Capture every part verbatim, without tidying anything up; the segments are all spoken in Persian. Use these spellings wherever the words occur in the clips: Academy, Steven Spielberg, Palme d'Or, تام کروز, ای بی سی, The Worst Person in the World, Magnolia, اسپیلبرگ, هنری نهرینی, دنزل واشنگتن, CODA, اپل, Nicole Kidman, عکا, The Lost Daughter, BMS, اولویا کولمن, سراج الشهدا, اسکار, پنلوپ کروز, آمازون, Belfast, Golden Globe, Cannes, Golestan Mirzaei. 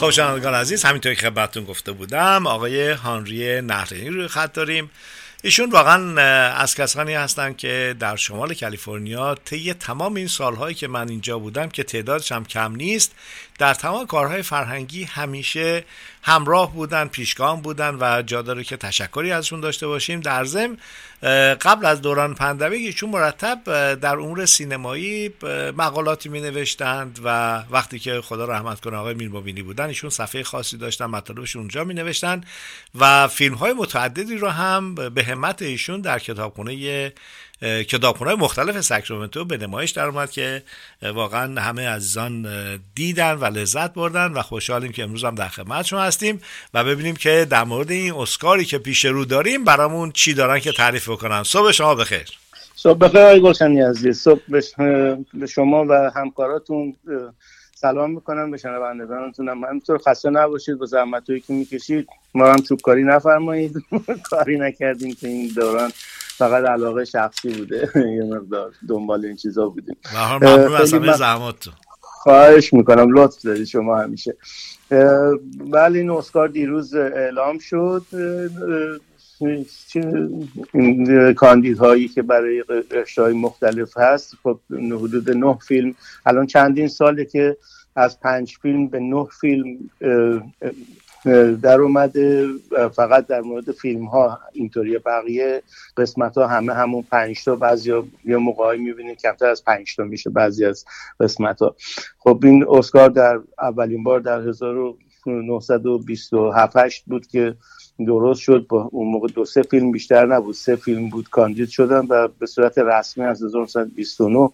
خب شنوندگان عزیز، همینطور که خدمتتون گفته بودم آقای هنری نهرینی رو خط داریم. ایشون واقعا از کسانی هستن که در شمال کالیفرنیا طی تمام این سالهایی که من اینجا بودم که تعدادش هم کم نیست، در تمام کارهای فرهنگی همیشه همراه بودن، پیشگام بودن و جا داره که تشکری ازشون داشته باشیم. در ضمن قبل از دوران پاندمی ایشون مرتب در امور سینمایی مقالاتی می نوشتند و وقتی که خدا رحمت کنه آقای میرموینی بودن ایشون صفحه خاصی داشتن، مطالبشون اونجا می نوشتن و فیلم‌های متعددی رو هم به همت ایشون در کتابخونه کتابخونه‌های مختلف ساکرامنتو به نمایش در اومد که واقعا همه عزیزان دیدن و لذت بردن و خوشحالیم که امروز هم در خدمتشون هستیم و ببینیم که در مورد این اسکاری که پیش رو داریم برامون چی دارن که تعریف بکنن. صبح شما بخیر. صبح بخیر آقای گلشنی عزیز. صبح به شما و همکاراتون سلام میکنم، به شنوندگانتون هم همینطور خسته نباشید با زحمتایی که میکشید. ما هم چوبکاری نفرمایید، کاری نکردیم که این دوران فقط علاقه شخصی بوده، یه مقدار دنبال این چیزا بودیم. ممنون از همه زحماتتون. خواهش میکنم، لطف دارید شما همیشه. بله این اسکار دیروز اعلام شد، کاندیدهایی که برای رشته‌های مختلف هست. خب حدود نه فیلم، الان چندین ساله که از پنج فیلم به نه فیلم در اومده، فقط در مورد فیلم ها اینطوری، بقیه قسمت ها همه همون پنج تا، بعضی ها یه موقعی میبینید کمتر از پنج تا میشه بعضی از قسمت ها. خب این اسکار در اولین بار در هزار و نهصد و بیست و هفت بود که درست شد. با اون موقع دو سه فیلم بیشتر نبود، سه فیلم بود کاندید شدن و به صورت رسمی از هزار و نهصد و بیست و نه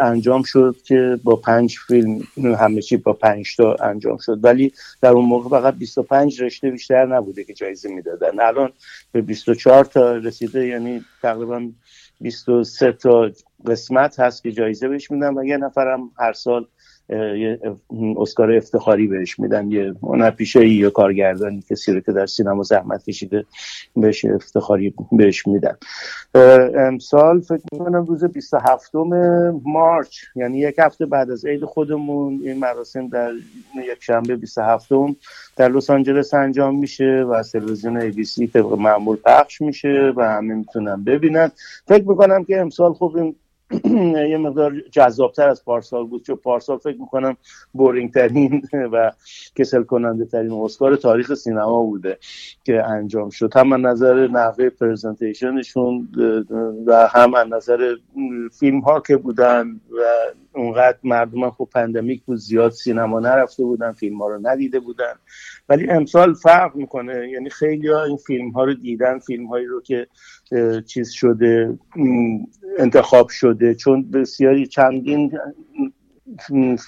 انجام شد که با پنج فیلم همه چی با پنج تا انجام شد. ولی در اون موقع فقط بیست و پنج رشته بیشتر نبوده که جایزه میدادن، الان به بیست و چهار تا رسیده، یعنی تقریبا بیست و سه تا قسمت هست که جایزه بهش میدن و یه نفرم هر سال یه اسکار افتخاری بهش میدن، یه هنرپیشه یا کارگردانی کسی رو که در سینما زحمت کشیده بهش افتخاری بهش میدن. امسال فکر میکنم روز بیست و هفتم مارچ، یعنی یک هفته بعد از عید خودمون، این مراسم در یک شنبه بیست و هفتم در لس آنجلس انجام میشه و از تلویزیون ای بی سی طبق معمول پخش میشه و همه میتونن ببینن. فکر میکنم که امسال خب این یه مقدار جذابتر از پارسال بود، چون پارسال فکر میکنم بورینگ ترین و کسل کننده ترین اسکار تاریخ سینما بوده که انجام شد، هم از نظر نحوه پرزنتیشنشون و هم از نظر فیلم ها که بودن و اونقدر مردم ها خب پندمیک بود، زیاد سینما نرفته بودن، فیلم ها رو ندیده بودن. ولی امسال فرق میکنه، یعنی خیلی ها این فیلم ها رو دیدن، فیلم هایی رو که چیز شده انتخاب شده، چون بسیاری چندین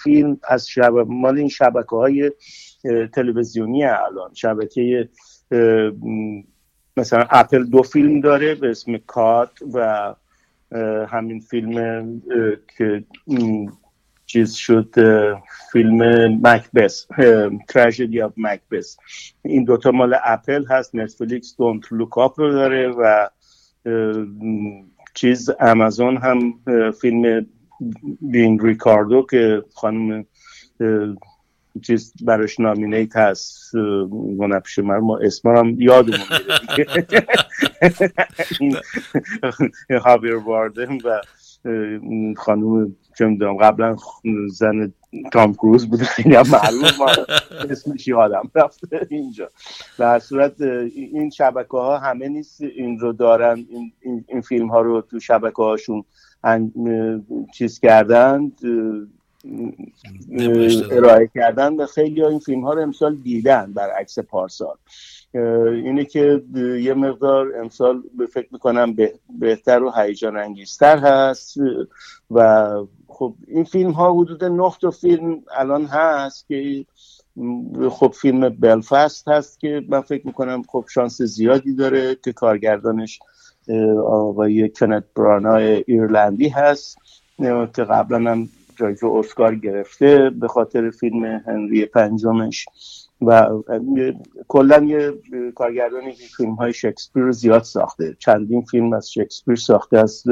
فیلم از شب... مال این شبکه های تلویزیونی، الان شبکه مثلا اپل دو فیلم داره به اسم کات و همین فیلم که چیز شد فیلم مکبث، Tragedy of Macbeth، این دوتا مال اپل هست. نتفلیکس Don't Look Up رو داره و چیز آمازون هم فیلم Being the Ricardos که خانم چیز براش نامینیت هست، من پیش ما اسمم یادمون میره هاویر باردم و خانوم چه میدونم قبلا زن تام کروز بود، خیلی هم معلوم اسمش یادم رفته اینجا. در صورت این شبکه ها همه نیست این رو دارن، این, این فیلم ها رو تو شبکه هاشون چیز کردن، ارائه کردن و خیلی ها این فیلم ها رو امسال دیدن برعکس پارسال. اینه که یه مقدار امسال فکر میکنم بهتر و هیجان انگیزتر هست و خب این فیلم ها حدود نه تا فیلم الان هست که خب فیلم بلفاست هست که من فکر میکنم خب شانس زیادی داره که کارگردانش آقای کنت براناه ایرلندی هست که قبلا هم جایزه اسکار گرفته به خاطر فیلم هنری پنجمش و کلا یه کارگردانی که فیلم‌های شکسپیر رو زیاد ساخته، چندین فیلم از شکسپیر ساخته است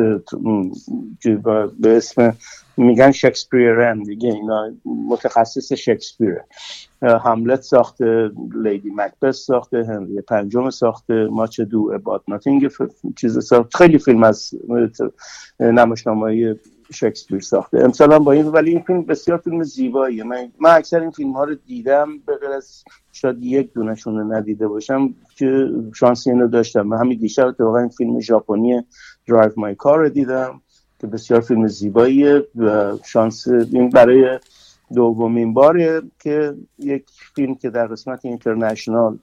به اسم میگن شکسپیرن دیگه، اینا متخصص شکسپیره. هملت ساخته، لیدی مکبث ساخته، هنری پنجم ساخته، ماچ دو ابات ناتینگ چیز ساخته، خیلی فیلم از نمایشنامه‌های شکسپیر ساخته. امسال هم با این، ولی این فیلم بسیار فیلم زیباییه. من من اکثر این فیلم ها رو دیدم، به غیر از شاید یک دونشون رو ندیده باشم که شانسی اینو داشتم. من همین دیشب واقعا این فیلم ژاپنی درایو مای کار رو دیدم که بسیار فیلم زیباییه و شانس این برای دومین باره که یک فیلم که در قسمت اینترنشنال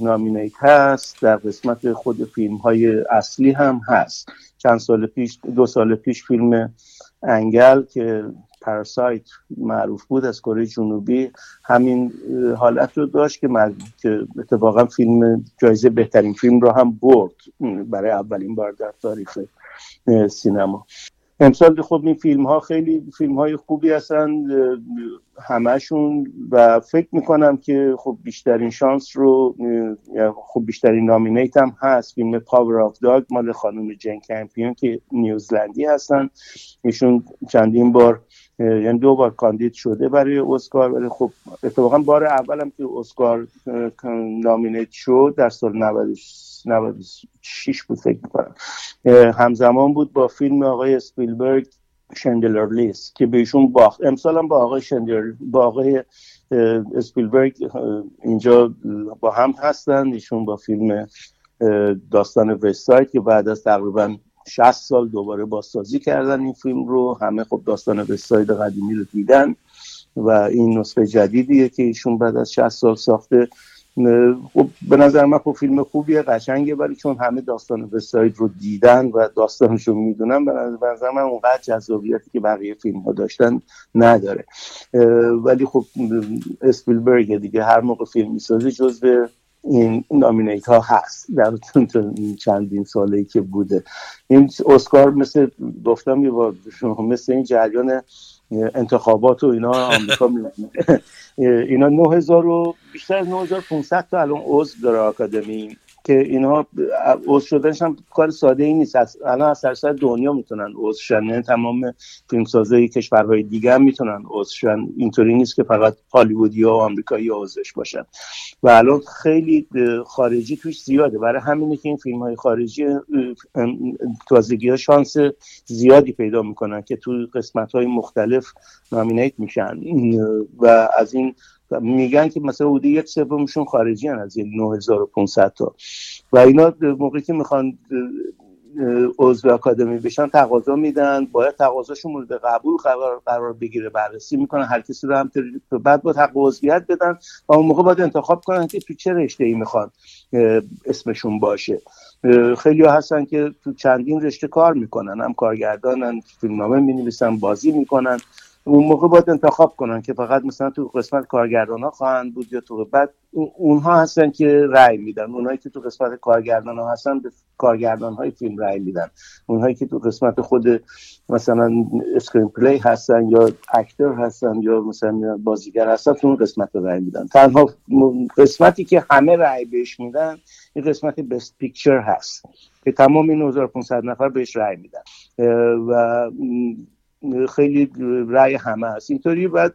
نامینیت هست، در قسمت خود فیلم های اصلی هم هست. چند سال پیش، دو سال پیش فیلم انگل که پاراسایت معروف بود از کره جنوبی همین حالت رو داشت که اتفاقا فیلم جایزه بهترین فیلم رو هم برد برای اولین بار در تاریخ سینما. امسال خب این فیلم ها خیلی فیلم های خوبی هستن همشون و فکر میکنم که خب بیشترین شانس رو، خب بیشترین نامینیت هم هست فیلم پاور آف داگ مال خانم جین کمپیون که نیوزلندی هستن. ایشون چندین بار، یعنی دو بار کاندید شده برای اسکار، ولی خب اتفاقا بار اولم که اسکار نامینیت شد در سال نود و شش بود فکر میکنم، همزمان بود با فیلم آقای اسپیلبرگ شندلر لیست که بهشون باخت. امسال هم با آقای شندلر با آقای اسپیلبرگ اینجا با هم هستن، ایشون با فیلم داستان وست ساید که بعد از تقریبا شصت سال دوباره بازسازی کردن این فیلم رو. همه خب داستان وست ساید قدیمی رو دیدن و این نسخه جدیدیه که ایشون بعد از شصت سال ساخته. خب به نظر من خب فیلم خوبیه، قشنگه، ولی چون همه داستان وست‌ساید رو دیدن و داستانش رو میدونن به نظر من اونقدر جذابیتی که بقیه فیلم ها داشتن نداره. ولی خب اسپیلبرگ دیگه هر موقع فیلم میسازه جزو این نامینیت ها هست در چندین ساله‌ای که بوده. این اسکار مثل گفتم یه بار مثل این جریان انتخابات و اینا آمریکا می‌کنه. اینا نه هزار و بیشتر از نه هزار و پانصد تا الان عضو داره آکادمی که اینها عضو شدنش هم کار ساده‌ای نیست. الان از سراسر دنیا میتونن عضو شن، تمام فیلمسازای کشورهای دیگه هم میتونن عضو شن، اینطوری نیست که فقط هالیوودیا و آمریکایی عضوش باشن و الان خیلی خارجی توش زیاده. برای همینه که این فیلم‌های خارجی تازگی‌ها شانس زیادی پیدا میکنن که تو قسمت‌های مختلف نامینیت میشن و از این میگن که مثلا حدود یک سومشون خارجی هن از این نه هزار و پانصد تا و اینا موقعی که میخوان عضو اکادمی بشن تقاضا میدن، باید تقاضاشون مورد قبول قرار بگیره، بررسی میکنن، هر کسی رو هم بعد باید حق عضویت بدن و اون موقع باید انتخاب کنن که تو چه رشته‌ای میخوان اسمشون باشه. خیلی ها هستن که تو چندین رشته کار میکنن، هم کارگردانن، فیلمنامه مینویسن، بازی میکنن، اون موقع باید انتخاب کنن که فقط مثلا تو قسمت کارگردان ها خواهند بود یا تو بعد اونها هستن که رأی میدن. اونایی که تو قسمت کارگردان ها هستن به کارگردان های فیلم رأی میدن، اونهایی که تو قسمت خود مثلا اسکرین پلی هستن یا اکتور هستن یا مثلا بازیگر هستن تو اون قسمت رأی میدن. تنها قسمتی که همه رأی بهش میدن این قسمت بست پیکچر هست که تمام این نه هزار و پانصد نفر بهش رأی میدن و خیلی رأی همه هست. اینطوری بعد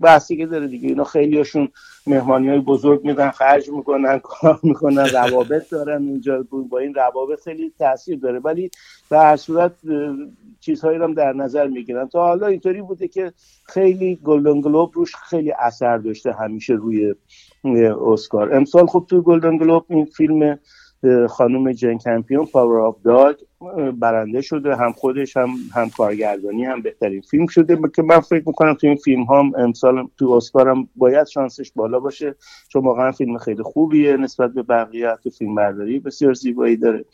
بحثی که داره دیگه. اینا خیلیاشون مهمانی‌های بزرگ میدن، خرج میکنن، کار میکنن، روابط دارن اینجا، با این روابط خیلی تاثیر داره. ولی به هر صورت چیزهایی هم در نظر میگیرن. تا حالا اینطوری بوده که خیلی گلدن گلوب روش خیلی اثر داشته همیشه روی اسکار. امسال خب تو گلدن گلوب این فیلم خانم جین کمپیون پاور آف داگ برنده شده، هم خودش هم هم کارگردانی هم بهترین فیلم شده که من فکر میکنم تو این فیلم هم امسال تو اسکار هم باید شانسش بالا باشه، چون واقعا فیلم خیلی خوبیه نسبت به بقیه، تو فیلم برداری بسیار زیبایی داره.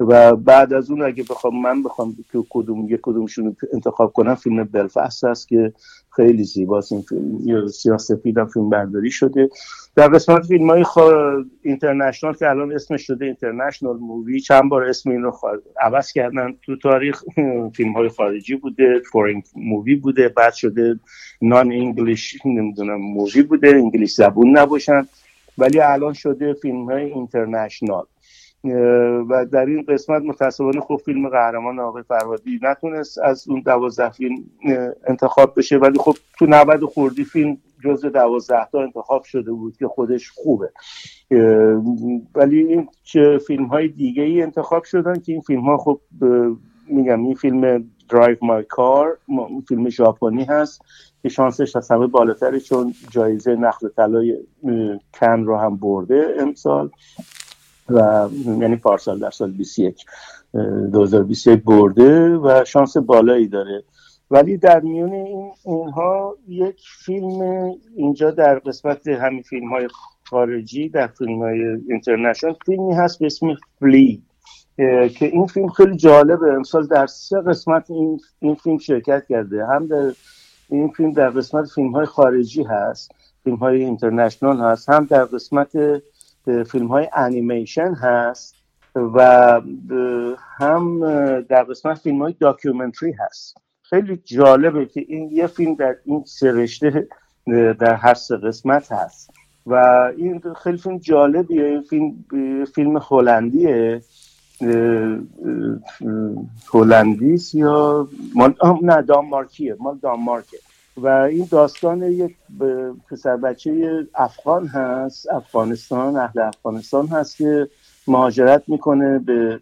و بعد از اون اگه بخوام من بخوام که کدوم یک کدومشون انتخاب کنم، فیلم بلفاست هست که خیلی زیباست. این فیلم سیاه‌سفید هم فیلم برداری شده. در قسمت فیلم‌های اینترنشنال که الان اسمش شده اینترنشنال مووی، چند بار اسم این رو خواهد عوض کردن تو تاریخ. فیلم‌های خارجی بوده، فورین مووی بوده، بعد شده نان انگلیش نمیدونم مووی بوده، انگلیش زبون نباشن، ولی الان شده فیلم‌های اینترنشنال. و در این قسمت متاسفانه خب فیلم قهرمان آقای فرهادی نتونست از اون دوازده فیلم انتخاب بشه، ولی خب تو نود خوردی فیلم جزو دوازده تا انتخاب شده بود که خودش خوبه. ولی این فیلم های دیگه ای انتخاب شدن که این فیلم ها خب میگم، این فیلم درایو مای کار فیلم ژاپنی هست که شانسش از همه بالاتره چون جایزه نخل طلای کن رو هم برده امسال، و یعنی پارسال در سال بیست و یک برده و شانس بالایی داره. ولی در میون این اونها یک فیلم اینجا در قسمت همین فیلم‌های خارجی در فیلم‌های اینترنشنال فیلمی هست به اسم فلی که این فیلم خیلی جالبه. امسال در سه قسمت این این فیلم شرکت کرده، هم در این فیلم در قسمت فیلم‌های خارجی هست، فیلم‌های اینترنشنال هست، هم در قسمت فیلم های انیمیشن هست و هم در قسمت فیلم های داکیومنتری هست. خیلی جالبه که این یه فیلم در این سه رشته در هر سه قسمت هست و این خیلی فیلم جالبیه. این فیلم فیلم هلندیه، هلندیه یا مال نه دانمارکیه، مال دانمارکه. و این داستان یک پسر بچه افغان هست، افغانستان، اهل افغانستان هست که مهاجرت میکنه به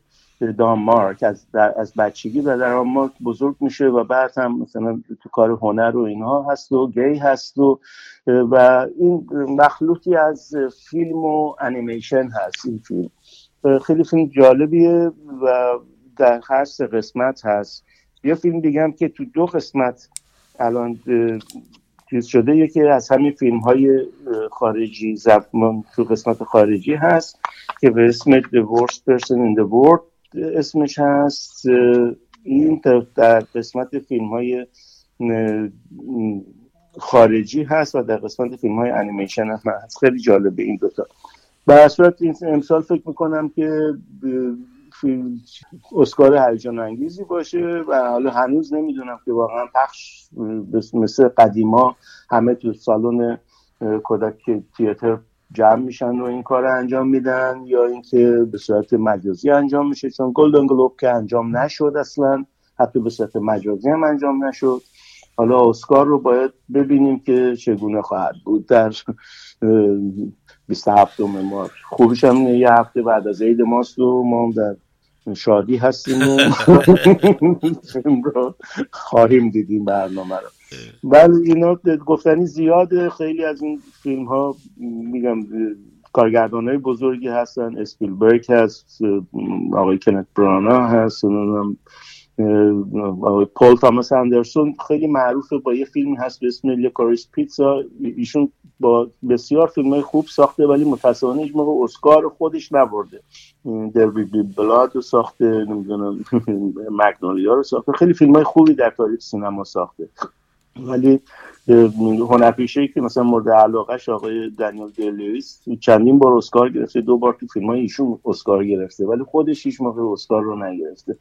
دانمارک از از بچگی و در دانمارک بزرگ میشه و بعد هم مثلا تو کار هنر و اینها هست و گی هست و و این مخلوطی از فیلم و انیمیشن هست. این فیلم خیلی فیلم جالبیه و در هر سه قسمت هست. یه فیلم دیگه هم که تو دو قسمت الان چیز شده، یکی از همین فیلم های خارجی زبان تو قسمت خارجی هست که به اسم The Worst Person in the World اسمش هست. این در قسمت فیلم های خارجی هست و در قسمت فیلم های انیمیشن هست. خیلی جالبه این دوتا. به هر صورت امسال فکر میکنم که فیلم اسکار هیجان انگیزی باشه و حالا هنوز نمیدونم که واقعا پخش مثل قدیما همه تو سالن کودک تئاتر جمع میشن و این کار انجام میدن یا اینکه به صورت مجازی انجام میشه، چون گلدن گلوب که انجام نشد اصلا، حتی به صورت مجازی هم انجام نشد. حالا اسکار رو باید ببینیم که چگونه خواهد بود در بیست و هفتم مارس. خوبیش هم یه هفته بعد از عید ماست و ما هم در شادی هستیم و خواهیم دیدیم برنامه رو. ولی اینا گفتنی زیاده. خیلی از این فیلم ها میگم کارگردان های بزرگی هستن، اسپیلبرگ هست، آقای کنت برانا هست، پول تاماس اندرسون خیلی معروفه با یه فیلم هست به اسم لیکوریس پیتزا. ایشون با بسیار فیلم‌های خوب ساخته ولی متأسفانه هیچ موقع اسکار خودش نبرده. در وی بی بلاد رو ساخته، نمیدونم مگنولیا رو ساخته، خیلی فیلم‌های خوبی در تاریخ سینما ساخته. ولی هنرپیشه‌ای که مثلا مورد علاقه‌ش آقای دنیل دلویس چندین بار اسکار گرفته، دو بار تو فیلم‌های ایشون اسکار گرفته ولی خودش هیچ موقع اسکار رو نگرفته.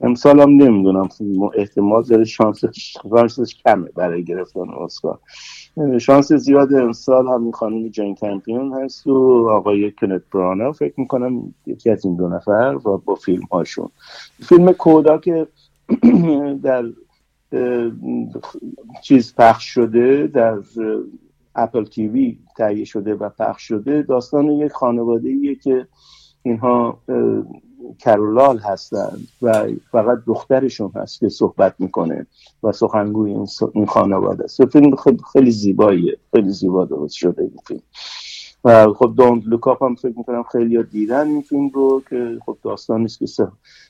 امسال هم نمیدونم، احتمال داره شانسش شانسش کمه برای گرفتن اسکار. شانس زیاد امسال همین خانم جین کمپیون هست و آقای کنت برانا، فکر می‌کنم یکی از این دو نفر و با فیلم‌هاشون. فیلم کودا که در چیز پخش شده، در اپل تیوی تهیه شده و پخش شده. داستان یک خانواده‌ایه که اینها کرولال هستند و فقط دخترشون هست که صحبت میکنه و سخنگوی این خانواده است. فیلم خیلی زیباییه، خیلی زیبا درست شده این فیلم. و خب Don't Look Up هم فکر میکنم خیلی ها دیدن این فیلم رو، که خب داستانی است که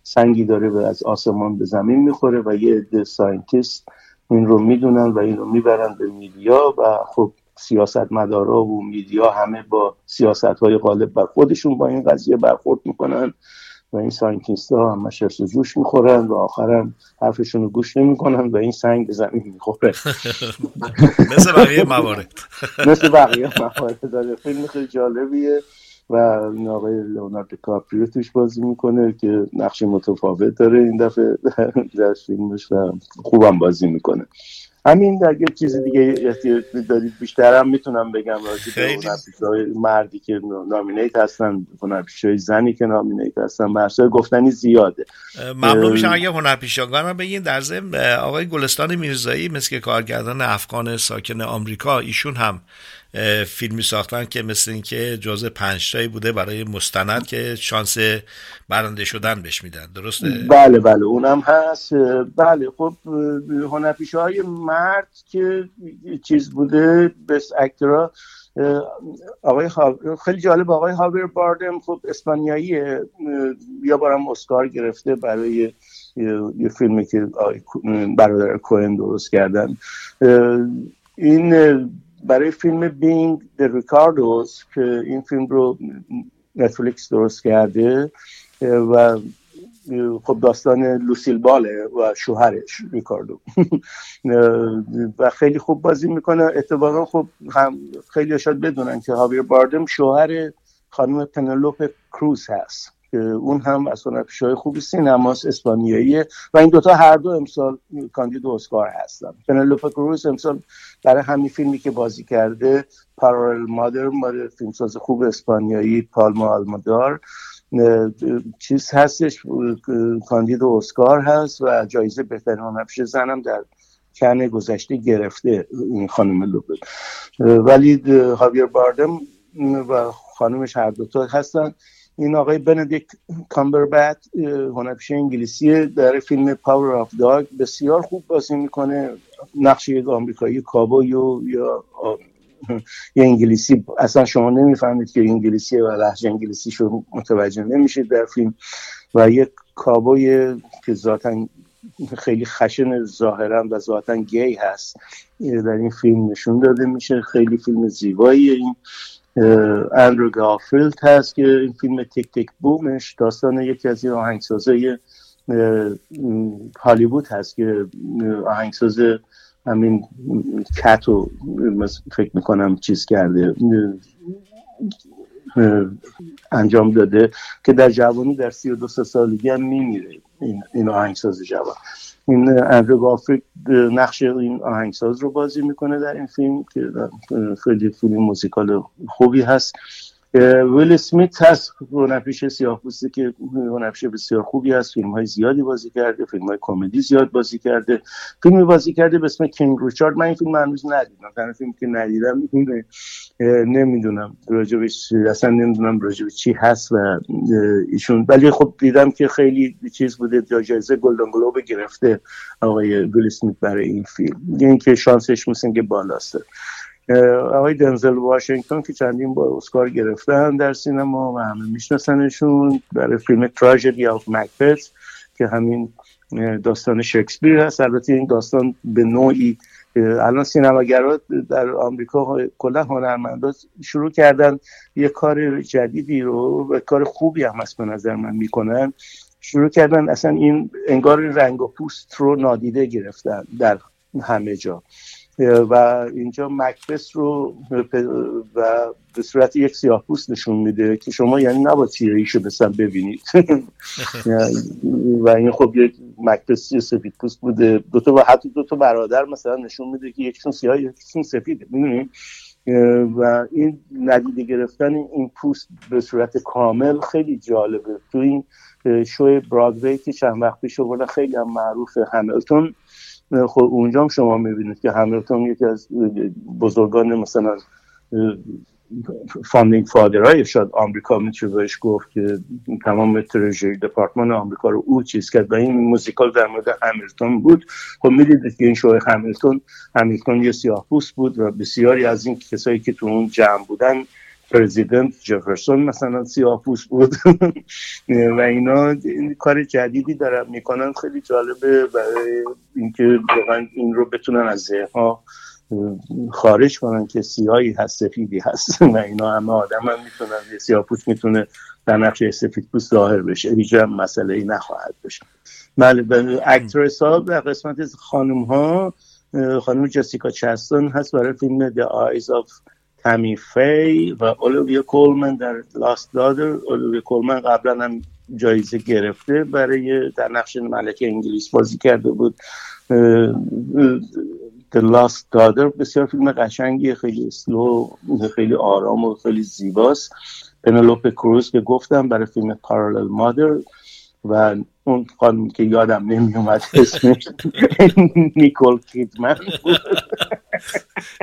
سنگی داره و از آسمان به زمین میخوره و یه عده ساینتیست این رو میدونن و این رو میبرن به میدیا و خب سیاست مدارا و میدیا همه با سیاست های غالب بر خودشون با این قضیه برخورد میکنن و این ساینتیست ها همه شرس جوش میخورن و آخرم حرفشون رو گوش نمیکنن و این سنگ به زمین میخوره مثل بقیه موارد مثل بقیه موارد داره. فیلم خیلی جالبیه و آقای لئوناردو دی‌کاپریو توش بازی میکنه که نقش متفاوت داره این دفعه در فیلمش و خوبم بازی میکنه. همین اگه چیز دیگه احتیاج دارید بیشترم میتونم بگم راجع به هنرپیشه‌های مردی که نامینیت هستن، هنرپیشه‌های زنی که نامینیت هستن، بحث گفتنی زیاده. ممنون میشم اگه هنرپیشه‌گان رو بگین. در ضمن آقای گلستان میرزایی مثل کارگردان افغان ساکن آمریکا، ایشون هم فیلمی ساختن که مثل اینکه جزء پنج تایی بوده برای مستند که شانس برنده شدن بهش میدن، درسته؟ بله بله اونم هست. بله خب هنرپیشه‌های مرد که چیز بوده بس اکترا، آقای خاور... خیلی جالب آقای هاویر باردم، خب اسپانیاییه، یا بارم اسکار گرفته برای یه فیلمی که برادر کوهن درست کردن. این برای فیلم Being the Ricardos که این فیلم رو نتفلیکس درست کرده و خب داستان لوسیل باله و شوهرش ریکاردو و خیلی خوب بازی میکنه. اتفاقا خب هم خیلی شاید بدونن که هاویر باردم شوهر خانم پنلوپ کروز هست که اون هم از هنرپیشه‌های خوبی سینماست، اسپانیاییه و این دوتا هر دو امسال کاندید اسکار هستن. پنلوپ کروز امسال برای همین فیلمی که بازی کرده پارالل مادر، مادر فیلمساز خوب اسپانیایی پالم دور چیز هستش، کاندید اسکار هست و جایزه بهترین هنرپیشه زن هم در کن گذشته گرفته این خانم لوپز. ولی هاویر باردم و خانمش هر دوتا هستن. این آقای بندیکت کامبربچ هنرپیشه انگلیسیه، در فیلم Power of the Dog بسیار خوب بازی میکنه، نقش یک آمریکایی کابوی و یا یه انگلیسی، اصلا شما نمیفهمید که انگلیسیه و لهجه انگلیسیشو متوجه نمیشید در فیلم، و یک کابوی که ذاتاً خیلی خشن ظاهراً و ذاتاً گی هست در این فیلم نشون داده میشه. خیلی فیلم زیباییه. این اندرو گارفیلد هست که این فیلم تیک تیک بومش داستان یکی از این آهنگسازای هالیوود هست که آهنگساز همین کتو فکر میکنم چیز کرده انجام داده که در جوانی در سی و دو سالگی هم میمیره این, این آهنگساز جوان. این اندرو گارفیلد نقش این آهنگساز رو بازی میکنه در این فیلم که خیلی فیلم موزیکال خوبی هست. ویل اسمیت هست، هنرپیشه سیاه‌پوستی که هنرپیشه بسیار خوبی هست، فیلم های زیادی بازی کرده، فیلم های کمدی زیاد بازی کرده. فیلمی بازی کرده به اسم کینگ ریچارد، من این فیلم هنوز ندیدم، تنها فیلمی که ندیدم این نمیدونم راجبش، اصلا نمیدونم راجب چی هست و ایشون، ولی خب دیدم که خیلی چیز بوده، جایزه گلدن گلوب گرفته آقای ویل اسمیت برای این فیلم، این که شانسش مثلا که بالاسته. آقای دنزل واشنگتن که چندین بار اسکار گرفتن در سینما و همه میشناسنشون برای فیلم Tragedy of Macbeth که همین داستان شکسپیر هست. البته این داستان به نوعی الان سینماگرها در آمریکا کلا هنرمندا شروع کردن یه کار جدیدی رو و کار خوبی هم از نظر من میکنن، شروع کردن اصلا این انگار رنگ و پوست رو نادیده گرفتن در همه جا و اینجا مکبث رو و به صورت یک سیاه‌پوست نشون میده که شما یعنی نباید تیره‌ایشو بسن ببینید و این خب یک مکبث سفیدپوست بوده، دو تا و حتی دو تا برادر مثلا نشون میده که یکشون سیاه یکشون سفیده، میدونید، و این ندیده گرفتن این پوست به صورت کامل خیلی جالبه. تو این شو برادوی که چند وقت پیش اون خیلی هم معروف همیلتون خب اونجا هم شما میبینید که همیلتون یکی از بزرگان مثلا فاندینگ فادرای شاید آمریکا میتونه بهش گفت که تمام تریژری دپارتمان آمریکا رو او چیز کرد و این موزیکال در مورد همیلتون بود. خب میدیدید که این شوی همیلتون همیلتون یه سیاه‌پوست بود و بسیاری از این کسایی که تو اون جمع بودن پرزیدنت جفرسون مثلا سیاه‌پوست بود و اینا این کار جدیدی دارن میکنن. خیلی جالبه برای اینکه واقعا این رو بتونن از ذهن‌ها خارج کنن که سیاهی هست سفیدی هست و اینا همه آدم هم میتونن سیاه‌پوست میتونه در نقش سفیدپوست ظاهر بشه، هیچ مسئله‌ای نخواهد بشه. بله اکترس ها و قسمت خانم ها خانم جسیکا چستون هست برای فیلم The Eyes of تامی فی و اولویا کولمن در لاست دادر. اولویا کولمن قبلا هم جایزه گرفته برای در نقش ملکه انگلیس بازی کرده بود. The Lost Daughter بسیار فیلم قشنگیه، خیلی سلو، خیلی آرام و خیلی زیباست. پنلوپ کروز که گفتم برای فیلم پارالل مادر و اون خانم که یادم نمی اومد اسمش نیکول کیدمن بود.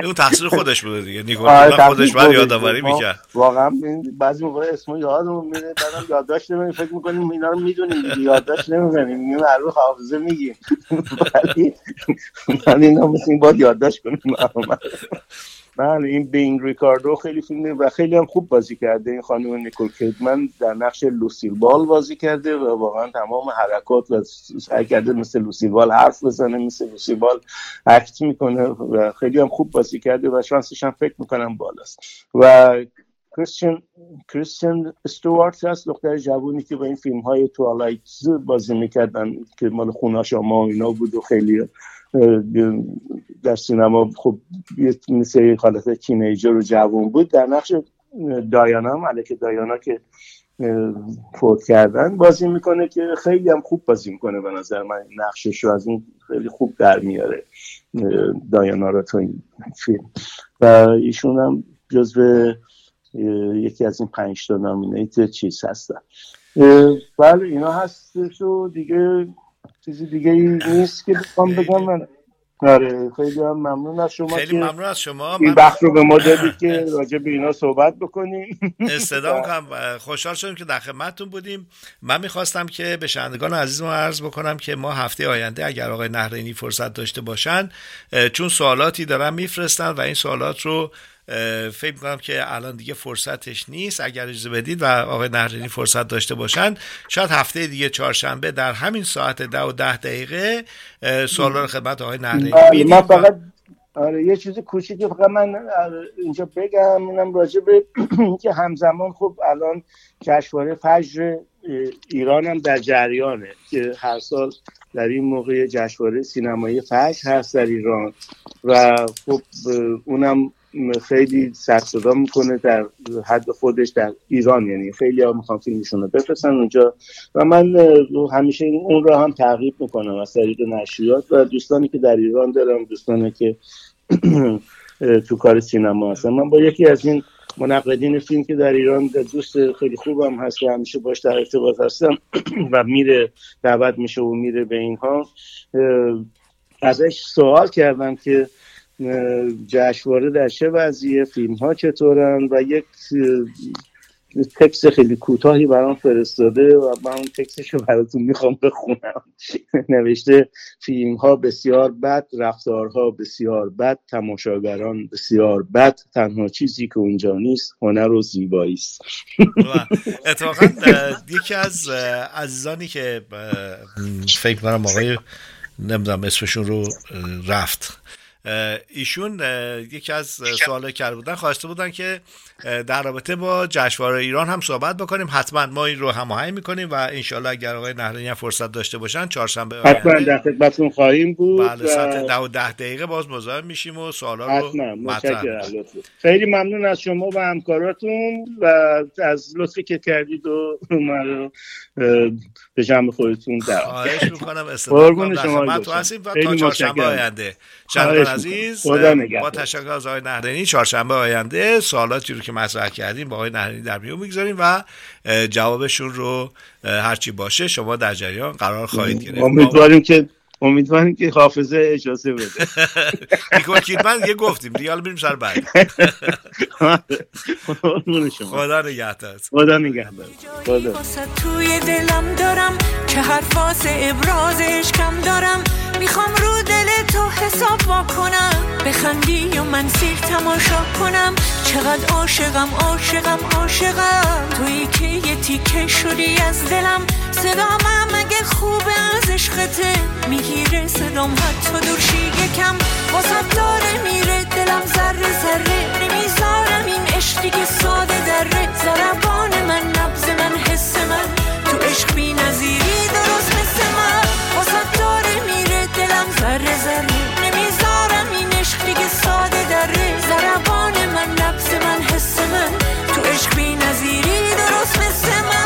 اون تقصیر خودش بود دیگه، نیکول کیدمن خودش باید یادآوری میکرد. واقعا بعضی موقع اسمو یادمون میره، بعدم یادداشت نمیکنیم، فکر میکنیم اینا رو میدونیم دیگه، یادداشت نمیکنیم، میگیم هر روز حافظه میگیم، ولی من اینا میسین باید یادداشت کنیم. بله این بینگ ریکاردو خیلی فیلمه و خیلی هم خوب بازی کرده. این خانم نیکول کیدمن در نقش لوسیل بال بازی کرده و واقعا تمام حرکات و سعی کرده مثل لوسیل بال حرف بزنه، مثل لوسیل بال اکت میکنه و خیلی هم خوب بازی کرده و شانسش هم فکر میکنم بالاست. و کریستین کریستین استوارت هست، دختر جوونی که با این فیلم های توالایت بازی میکردن که مال خونه‌اش ما اینا بود و خیلی در سینما خب یه مثل حالت تینیجر و جوان بود. در نقش دایانا هم علیه دایانا که فوت کردن بازی میکنه که خیلی هم خوب بازی میکنه، به نظر من نقشش رو از این خیلی خوب در میاره دایانا رو تو این فیلم و ایشون هم جزو یکی از این پنج تا نامینیت چیز هستن. بله اینا هستش و دیگه چیزی دیگه نیست که بخوام بگم. من آره خیلی هم ممنون از شما، خیلی ممنون از شما این وقت رو به ما دادید که راجع به اینا صحبت بکنیم. استدام کنم خوشحال شدم که در خدمتتون بودیم. من میخواستم که به شنوندگان عزیزم عرض بکنم که ما هفته آینده اگر آقای نهرینی فرصت داشته باشن، چون سوالاتی دارن میفرستن و این سوالات رو فکر می‌کنم که الان دیگه فرصتش نیست، اگر اجازه بدید و آقای نهرینی فرصت داشته باشن شاید هفته دیگه چهارشنبه در همین ساعت ده و ده دقیقه سوالا رو خدمت آقای نهرینی میدیم. من فقط آره یه چیز کوچیکی فقط من اینجا بگم، اینم راجع به که همزمان خب الان جشنواره فجر ایران هم در جریانه که هر سال در این موقع جشنواره سینمایی فجر هست در ایران و خب اونم خیلی سر صدا میکنه در حد خودش در ایران، یعنی خیلی ها میخوان فیلمشون رو بفرستن اونجا و من همیشه اون رو هم تعقیب میکنم از طریق نشریات و دوستانی که در ایران دارم، دوستانی که تو کار سینما هستن. من با یکی از این منقدین فیلم که در ایران دوست خیلی خوبم هست و همیشه باش در ارتباط هستم و میره دعوت میشه و میره به اینها، ازش سوال کردم که جشنواره در چه وضعیه، فیلم ها چطورن و یک تکست خیلی کوتاهی برام فرستاده و من اون تکستش رو براتون میخوام بخونم. نوشته فیلم ها بسیار بد، رفتارها بسیار بد، تماشاگران بسیار بد، تنها چیزی که اونجا نیست هنر و زیبایی است. اتفاقا یکی از عزیزانی که فکر کنم آقای نمیدونم اسمشون رو رفت، ایشون یکی از سوالا کرده بودن، خواسته بودن که در رابطه با جشنواره ایران هم صحبت بکنیم. حتما ما این رو هماهنگ میکنیم و انشالله اگر آقای نهرینی فرصت داشته باشن چهارشنبه حتما در خدمتتون خواهیم بود. بله ساعت ده و ده دقیقه باز مزاحم میشیم و سوالا رو مطرح. خیلی ممنون از شما و همکاراتون و از لطفی که کردید و ما رو به جمع خودتون دعوت کردید. خواهش میکنم استقبال شما ما تو هستیم و تا چهارشنبه آینده. شنوندگان عزیز با تشکر از آقای نهرینی، چهارشنبه آینده سوالاتی رو که مطرح کردیم با آقای نهرینی در میون میگذاریم و جوابشون رو هرچی باشه شما در جریان قرار خواهید گرفت. امیدواریم که امیدواریم که حافظه اجازه بده. نیکول کیدمن یه گفتیم دیگه، حالا بریم سر بعد. خدا نگهدار. خدا نگهدار. خدا. توی دلم دارم که هر فاز ابرازش کم دارم، میخوام رو دل تو حساب واکنم، بخندی و من سیر تماشا کنم، چقدر عاشقم عاشقم عاشقم توی که یه تیکه شدی از دلم، صدامم اگه خوبه از عشقته میگیره صدام حتی دورشی یکم، واسه داره میره دلم ذره ذره، نمیذارم این عشقی که ساده دره، زربان من نبض من حس من تو عشق بی نظیری درست مثل من، واسه داره میره دلم ذره ذره، نمیذارم این عشقی که ساده دره، زربان من نبض من حس من تو عشق بی نظیری درست مثل من.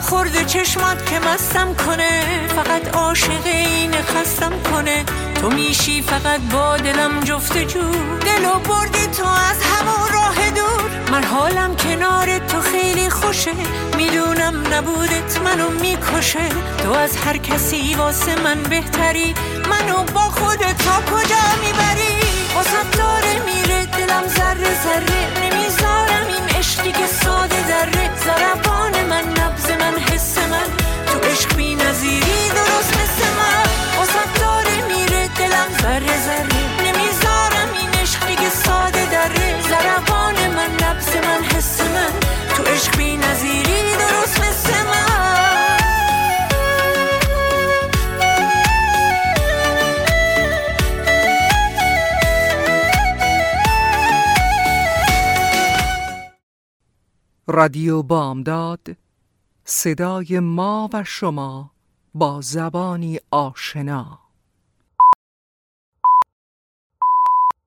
خورده چشمات که مستم کنه، فقط عاشق این خستم کنه، تو میشی فقط با دلم جفتجو، دلو بردی تو از همون راه دور، من حالم کنار تو خیلی خوشه، میدونم نبودت منو میکشه، تو از هر کسی واسه من بهتری، منو با خودت تا کجا میبری، واسه داره میره دلم ذره ذره، نمیذارم این عشقی که ساده دره، زربان من نبض من حس من تو عشق بی نظیری درست مثل من، واسه داره میره دلم ذره ذره، نمیذارم این عشقی که ساده دره، زربان من نبض من حس من تو عشق بی نظیری درست مثل من. رادیو بامداد، صدای ما و شما با زبانی آشنا.